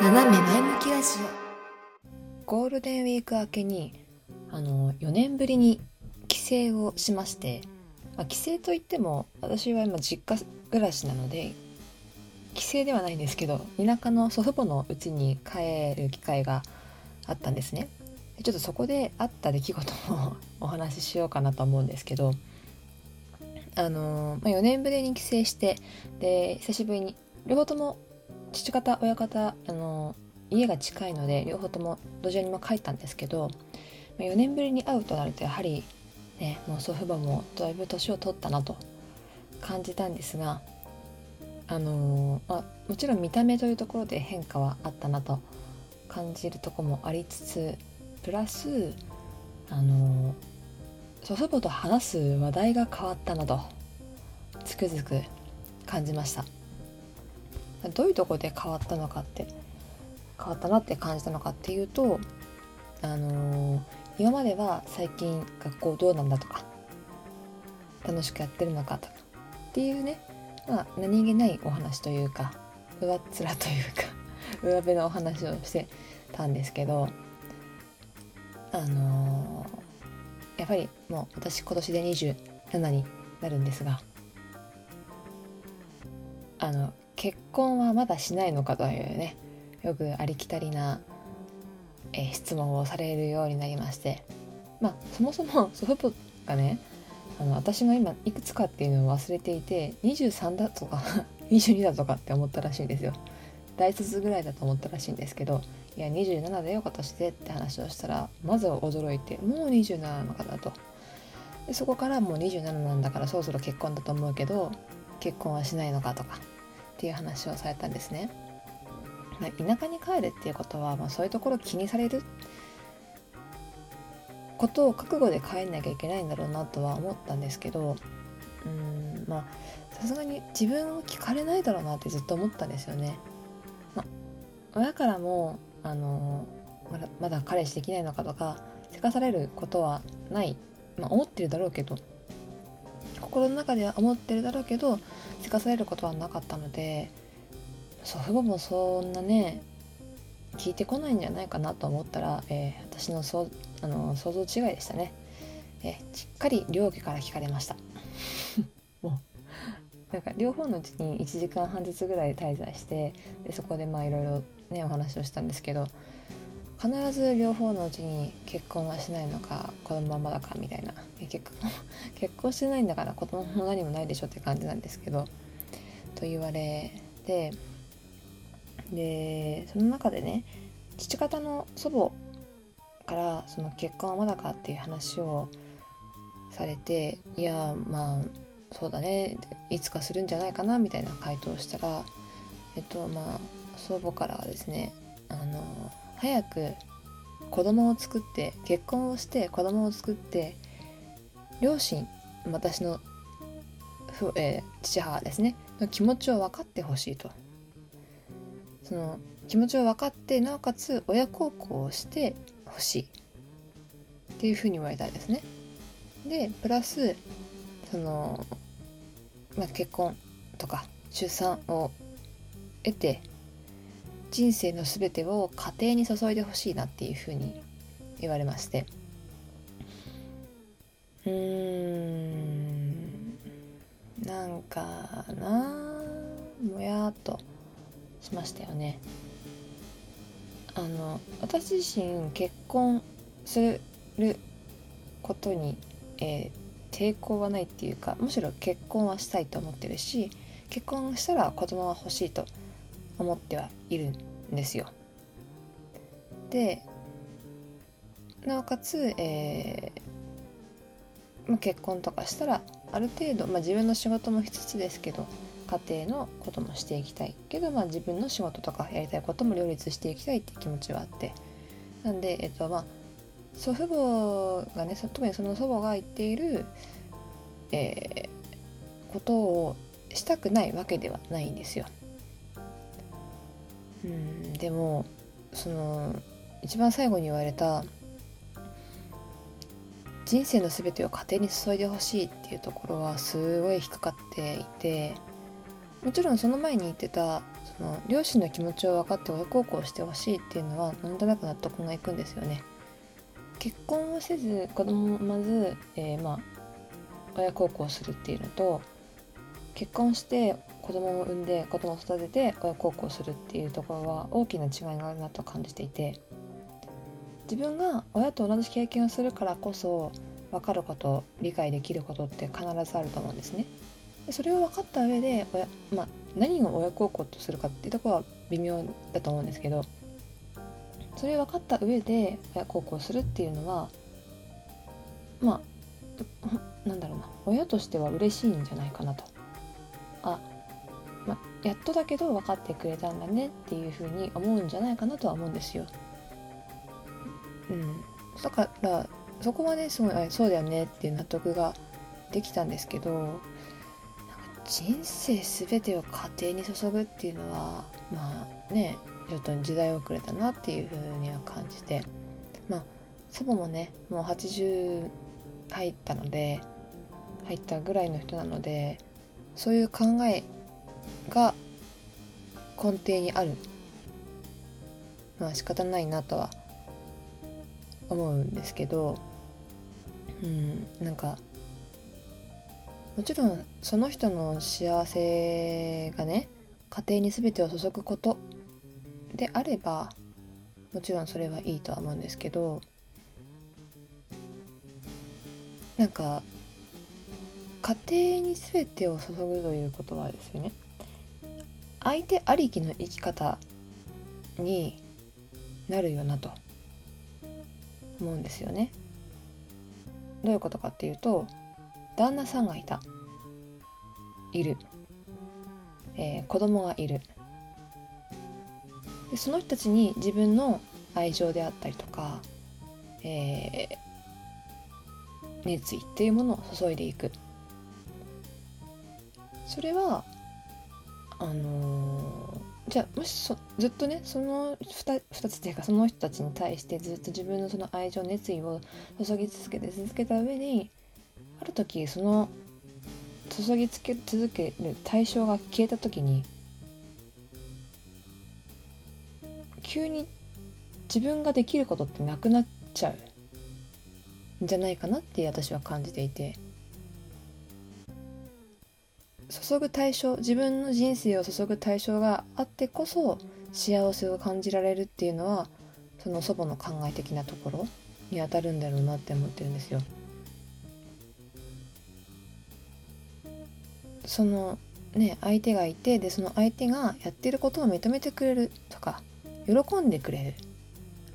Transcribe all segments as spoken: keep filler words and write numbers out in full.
斜め前向きラジオ。ゴールデンウィーク明けにあのよねんぶりに帰省をしまして、まあ、帰省といっても私は今実家暮らしなので帰省ではないんですけど、田舎の祖父母のうちに帰る機会があったんですね。ちょっとそこであった出来事をお話ししようかなと思うんですけど、あのまあ、よねんぶりに帰省して、で久しぶりに両方とも父方親方あの家が近いので両方ともどちらにも帰ったんですけど、まあ、よねんぶりに会うとなるとやはり、ね、もう祖父母もだいぶ年を取ったなと感じたんですが、あの、まあ、もちろん見た目というところで変化はあったなと感じるところもありつつ、プラスあの祖父母と話す話題が変わったなとつくづく感じました。どういうところで変わったのかって変わったなって感じたのかっていうと、あの今までは最近学校どうなんだとか楽しくやってるのかとかっていうね、まあ、何気ないお話というか上っ面というか上辺のお話をしてたんですけど、あのー、やっぱりもう私今年でにじゅうななになるんですが、あの結婚はまだしないのかというね、よくありきたりな、えー、質問をされるようになりまして、まあそもそも祖父母がね、あの私が今いくつかっていうのを忘れていて、にじゅうさんだとかにじゅうにだとかって思ったらしいんですよ。大卒ぐらいだと思ったらしいんですけど、いやにじゅうななだよ今年でって話をしたら、まずは驚いて、もうにじゅうなななのかだと。でそこからもうにじゅうなななんだからそろそろ結婚だと思うけど結婚はしないのかとかっていう話をされたんですね。田舎に帰るっていうことは、まあ、そういうところ気にされることを覚悟で帰んなきゃいけないんだろうなとは思ったんですけど、うーんまあさすがに自分を聞かれないだろうなってずっと思ったんですよね。親からも、あのー、まだ、まだ彼氏できないのかとかせかされることはない、まあ、思ってるだろうけど、心の中では思ってるだろうけどせかされることはなかったので、祖父母もそんなね聞いてこないんじゃないかなと思ったら、えー、私のそう、あのー、想像違いでしたね。えー、しっかり両家から聞かれましたもうなんか両方のうちにいちじかんはんずつぐらい滞在して、でそこでまあいろいろねお話をしたんですけど、必ず両方のうちに結婚はしないのか子供はまだかみたいな、結婚結婚してないんだから子供も何もないでしょって感じなんですけどと言われて、でその中でね父方の祖母からその結婚はまだかっていう話をされて、いやまあそうだねいつかするんじゃないかなみたいな回答をしたら、えっとまあ祖母からはですね、あの早く子供を作って結婚をして子供を作って両親、私の、えー、父母ですねの気持ちを分かってほしいと、その気持ちを分かってなおかつ親孝行をしてほしいっていうふうに言われたんですね。でプラスその、まあ、結婚とか出産を得て人生のすべてを家庭に注いでほしいなっていうふうに言われまして、うーんなんかなもやっとしましたよね。あの私自身結婚することに、えー抵抗はないっていうか、むしろ結婚はしたいと思ってるし、結婚したら子供は欲しいと思ってはいるんですよ。でなおかつ、えーまあ、結婚とかしたらある程度、まあ、自分の仕事もしつつですけど家庭のこともしていきたいけど、まあ、自分の仕事とかやりたいことも両立していきたいって気持ちはあって、なんでえっとまあ祖父母がね、特にその祖母が言っている、えー、ことをしたくないわけではないんですよ。うんでもその一番最後に言われた人生のすべてを家庭に注いでほしいっていうところはすごい引っかかっていて、もちろんその前に言ってたその両親の気持ちを分かって親孝行してほしいっていうのはなんとなく納得がいくんですよね。結婚をせず子供をまず、えーまあ、親孝行するっていうのと、結婚して子供を産んで子供を育てて親孝行するっていうところは大きな違いがあるなと感じていて、自分が親と同じ経験をするからこそ分かること理解できることって必ずあると思うんですね。それを分かった上で、まあ、何を親孝行とするかっていうところは微妙だと思うんですけど、それを分かった上で親孝行するっていうのはまあなんだろうな、親としては嬉しいんじゃないかなと、あ、まあ、やっとだけど分かってくれたんだねっていうふうに思うんじゃないかなとは思うんですよ。うん、だからそこはねすごいそうだよねっていう納得ができたんですけど、なんか人生すべてを家庭に注ぐっていうのはまあねちょっと時代遅れだなっていうふうには感じて、まあ祖母もねもうはちじゅう入ったので入ったぐらいの人なので、そういう考えが根底にある、まあ仕方ないなとは思うんですけど、うん、なんかもちろんその人の幸せがね家庭に全てを注ぐことであればもちろんそれはいいとは思うんですけど、なんか家庭に全てを注ぐということはですよね、相手ありきの生き方になるよなと思うんですよね。どういうことかっていうと、旦那さんがいたいる、えー、子供がいる、でその人たちに自分の愛情であったりとか、えー、熱意っていうものを注いでいく。それはあのーじゃあもしそずっとねその 2, 2つというかその人たちに対してずっと自分のその愛情熱意を注ぎ続けて続けた上に、ある時その注ぎつけ続ける対象が消えた時に急に自分ができることってなくなっちゃうんじゃないかなって私は感じていて、注ぐ対象、自分の人生を注ぐ対象があってこそ幸せを感じられるっていうのはその祖母の考え的なところに当たるんだろうなって思ってるんですよ。そのね相手がいて、でその相手がやってることを認めてくれるとか喜んでくれる、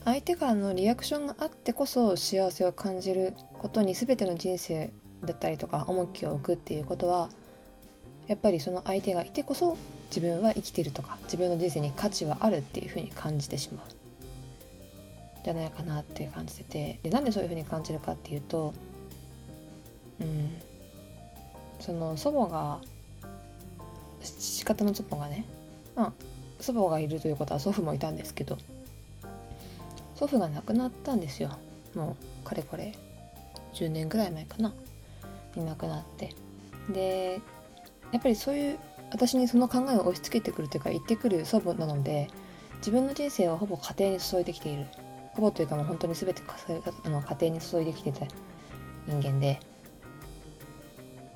相手からのリアクションがあってこそ幸せを感じることに全ての人生だったりとか重きを置くっていうことはやっぱりその相手がいてこそ自分は生きてるとか自分の人生に価値はあるっていう風に感じてしまうじゃないかなって感じてて、でなんでそういう風に感じるかっていうと、うん、その祖母が父方の祖母がね、まあ、祖母がいるということは祖父もいたんですけど、祖父が亡くなったんですよ。もうかれこれじゅうねんぐらい前かなに亡くなって、でやっぱりそういう私にその考えを押し付けてくるというか言ってくる祖母なので、自分の人生はほぼ家庭に注いできている、ほぼというかもう本当に全てあの家庭に注いできていた人間で、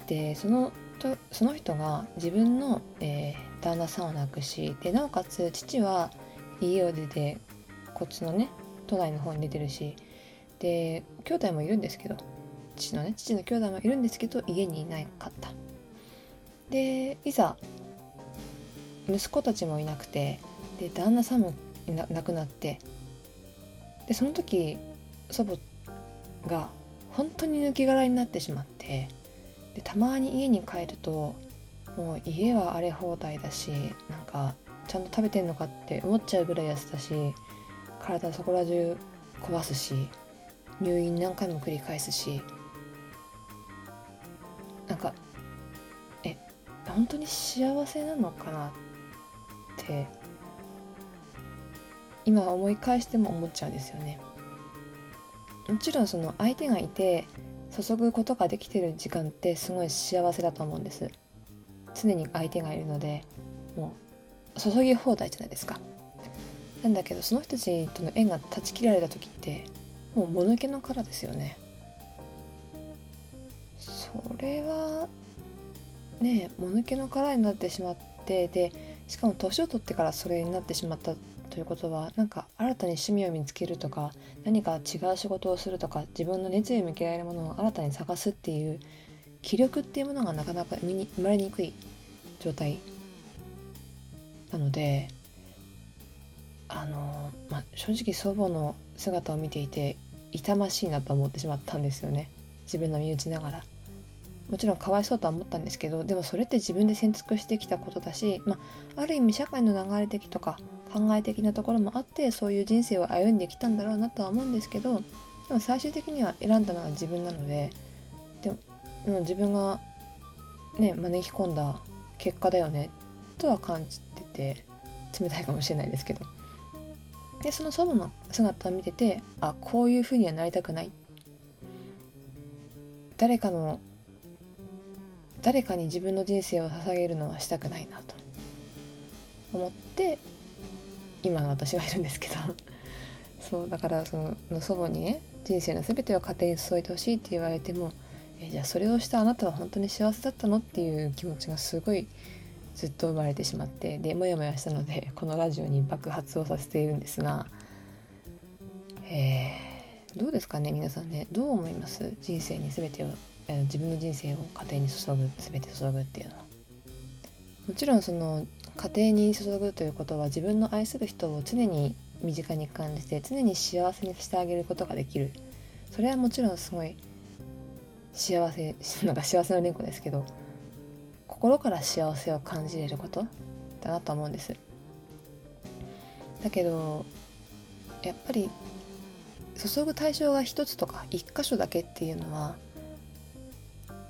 でそのとその人が自分の、えー、旦那さんを亡くし、でなおかつ父は家を出てこっちのね都内の方に出てるし、で兄弟もいるんですけど父のね父の兄弟もいるんですけど家にいなかった。でいざ息子たちもいなくて、で旦那さんも亡くなって、でその時祖母が本当に抜け殻になってしまって、でたまに家に帰るともう家は荒れ放題だし、なんかちゃんと食べてんのかって思っちゃうぐらい痩せたし、体そこら中壊すし、入院何回も繰り返すし、なんか本当に幸せなのかなって今思い返しても思っちゃうんですよね。もちろんその相手がいて注ぐことができてる時間ってすごい幸せだと思うんです。常に相手がいるので、もう注ぎ放題じゃないですか。なんだけどその人たちとの縁が断ち切られた時ってもうもぬけの殻ですよね。それはねえ、もぬけの殻になってしまって、でしかも年を取ってからそれになってしまったということは、なんか新たに趣味を見つけるとか、何か違う仕事をするとか、自分の熱意に向けられるものを新たに探すっていう気力っていうものがなかなか生まれにくい状態なので、あの、まあ、正直祖母の姿を見ていて痛ましいなと思ってしまったんですよね。自分の身内ながらもちろんかわいそうとは思ったんですけど、でもそれって自分で選択してきたことだし、まあ、ある意味社会の流れ的とか考え的なところもあってそういう人生を歩んできたんだろうなとは思うんですけど、でも最終的には選んだのは自分なので、でもでも自分が、ね、招き込んだ結果だよねとは感じてて、冷たいかもしれないですけど、でその祖母の姿を見てて、あ、こういうふうにはなりたくない、誰かの誰かに自分の人生を捧げるのはしたくないなと思って、今の私がいるんですけどそうだから、その祖母にね、人生の全てを家庭に注いでほしいって言われても、えじゃあそれをしたあなたは本当に幸せだったのっていう気持ちがすごいずっと生まれてしまって、でもやもやしたのでこのラジオに爆発をさせているんですが、えー、どうですかね皆さんね、どう思います？人生に全てを、自分の人生を家庭に注ぐ、全て注ぐっていうのは、もちろんその家庭に注ぐということは自分の愛する人を常に身近に感じて常に幸せにしてあげることができる、それはもちろんすごい幸せ、なんか幸せの連呼ですけど、心から幸せを感じれることだなと思うんです。だけどやっぱり注ぐ対象が一つとか一箇所だけっていうのは、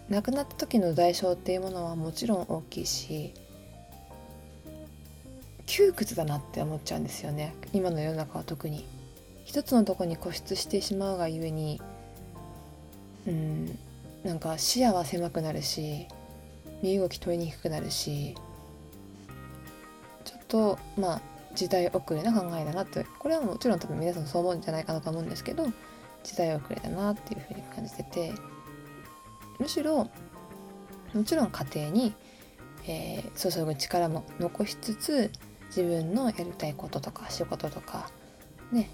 亡くなった時の代償っていうものはもちろん大きいし、窮屈だなって思っちゃうんですよね。今の世の中は特に一つのとこに固執してしまうがゆえに、うーん、なんか視野は狭くなるし、身動き取りにくくなるし、ちょっとまあ時代遅れな考えだなって、これはもちろん多分皆さんそう思うんじゃないかなと思うんですけど、時代遅れだなっていうふうに感じてて、むしろもちろん家庭に、えー、注ぐ力も残しつつ、自分のやりたいこととか仕事とかね、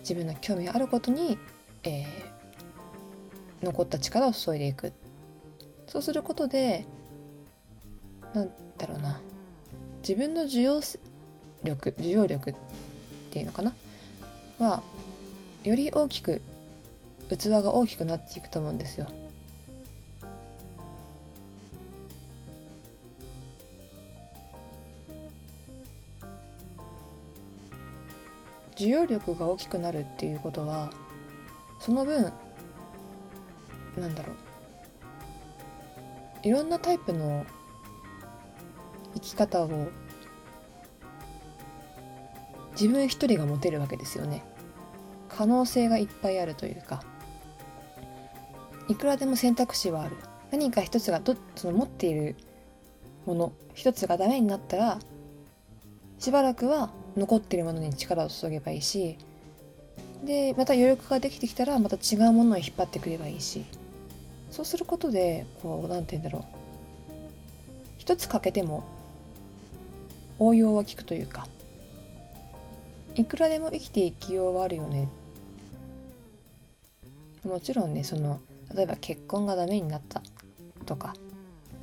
自分の興味あることに、えー、残った力を注いでいく。そうすることで、なんだろうな、自分の需要力、需要力っていうのかな、はより大きく、器が大きくなっていくと思うんですよ。需要力が大きくなるっていうことは、その分なんだろう、いろんなタイプの生き方を自分一人が持てるわけですよね。可能性がいっぱいあるというか、いくらでも選択肢はある。何か一つがどその持っているもの一つがダメになったら、しばらくは残っているものに力を注げばいいし、でまた余力ができてきたらまた違うものを引っ張ってくればいいし、そうすることで、こうなんて言うんだろう、一つ欠けても応用は効くというか、いくらでも生きていきようはあるよね。もちろんね、その例えば結婚がダメになったとか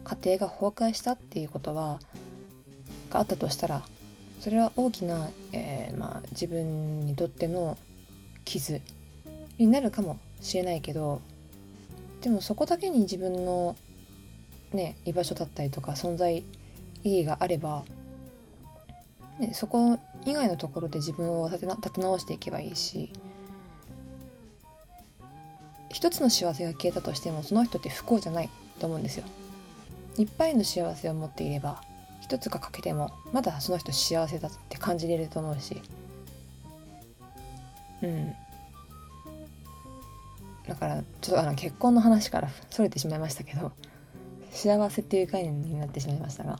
家庭が崩壊したっていうことはがあったとしたら、それは大きな、えーまあ、自分にとっての傷になるかもしれないけど、でもそこだけに自分の、ね、居場所だったりとか存在意義があれば、ね、そこ以外のところで自分を立てな、立て直していけばいいし、一つの幸せが消えたとしてもその人って不幸じゃないと思うんですよ。いっぱいの幸せを持っていれば、一つが欠けてもまだその人幸せだって感じれると思うし、うん、だからちょっとあの結婚の話からそれてしまいましたけど、幸せっていう概念になってしまいましたが、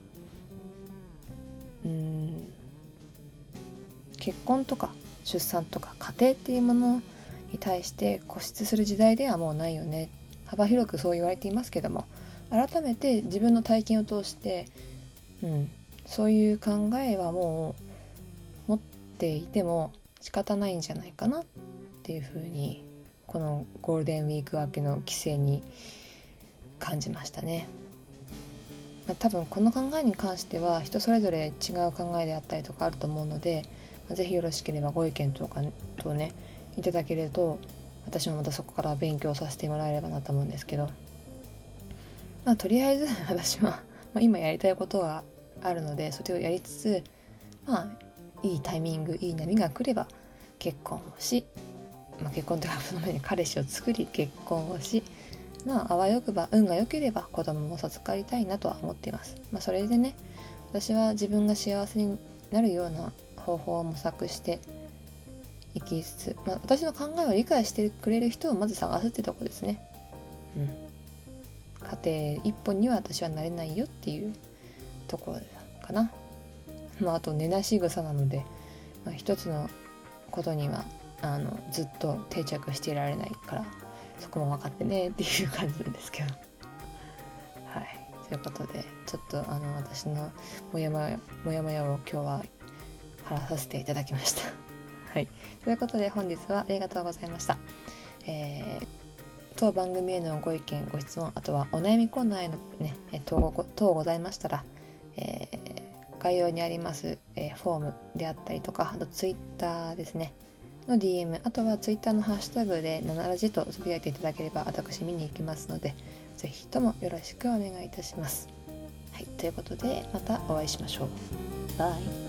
うーん結婚とか出産とか家庭っていうものに対して固執する時代ではもうないよね、幅広くそう言われていますけども、改めて自分の体験を通して、うん、そういう考えはもう持っていても仕方ないんじゃないかなっていうふうに、このゴールデンウィーク明けの規制に感じましたね。まあ、多分この考えに関しては人それぞれ違う考えであったりとかあると思うので、まあ、ぜひよろしければご意見とかとねいただけると、私もまたそこから勉強させてもらえればなと思うんですけど、まあ、とりあえず私は今やりたいことがあるので、それをやりつつ、まあいいタイミング、いい波が来れば結婚をし、まあ、結婚というかその前に彼氏を作り結婚をし、まあ、あわよくば運が良ければ子供も授かりたいなとは思っています。まあ、それでね、私は自分が幸せになるような方法を模索していきつつ、まあ、私の考えを理解してくれる人をまず探すってとこですね。うん、家庭一本には私はなれないよっていうところかな。まあ、あと寝なし草なので、まあ、一つのことにはあのずっと定着していられないから、そこも分かってねっていう感じなんですけどはい、ということでちょっとあの私のモヤモヤ、モヤモヤを今日は晴らさせていただきましたはい、ということで本日はありがとうございました。えー、当番組へのご意見ご質問、あとはお悩みコーナーへのね等ございましたら、えー、概要にあります、えー、フォームであったりとか、あとツイッターですねの ディーエム、 あとはツイッターのハッシュタグでななラジとつぶやいていただければ私見に行きますので、ぜひともよろしくお願いいたします。はい、ということでまたお会いしましょう。バイ。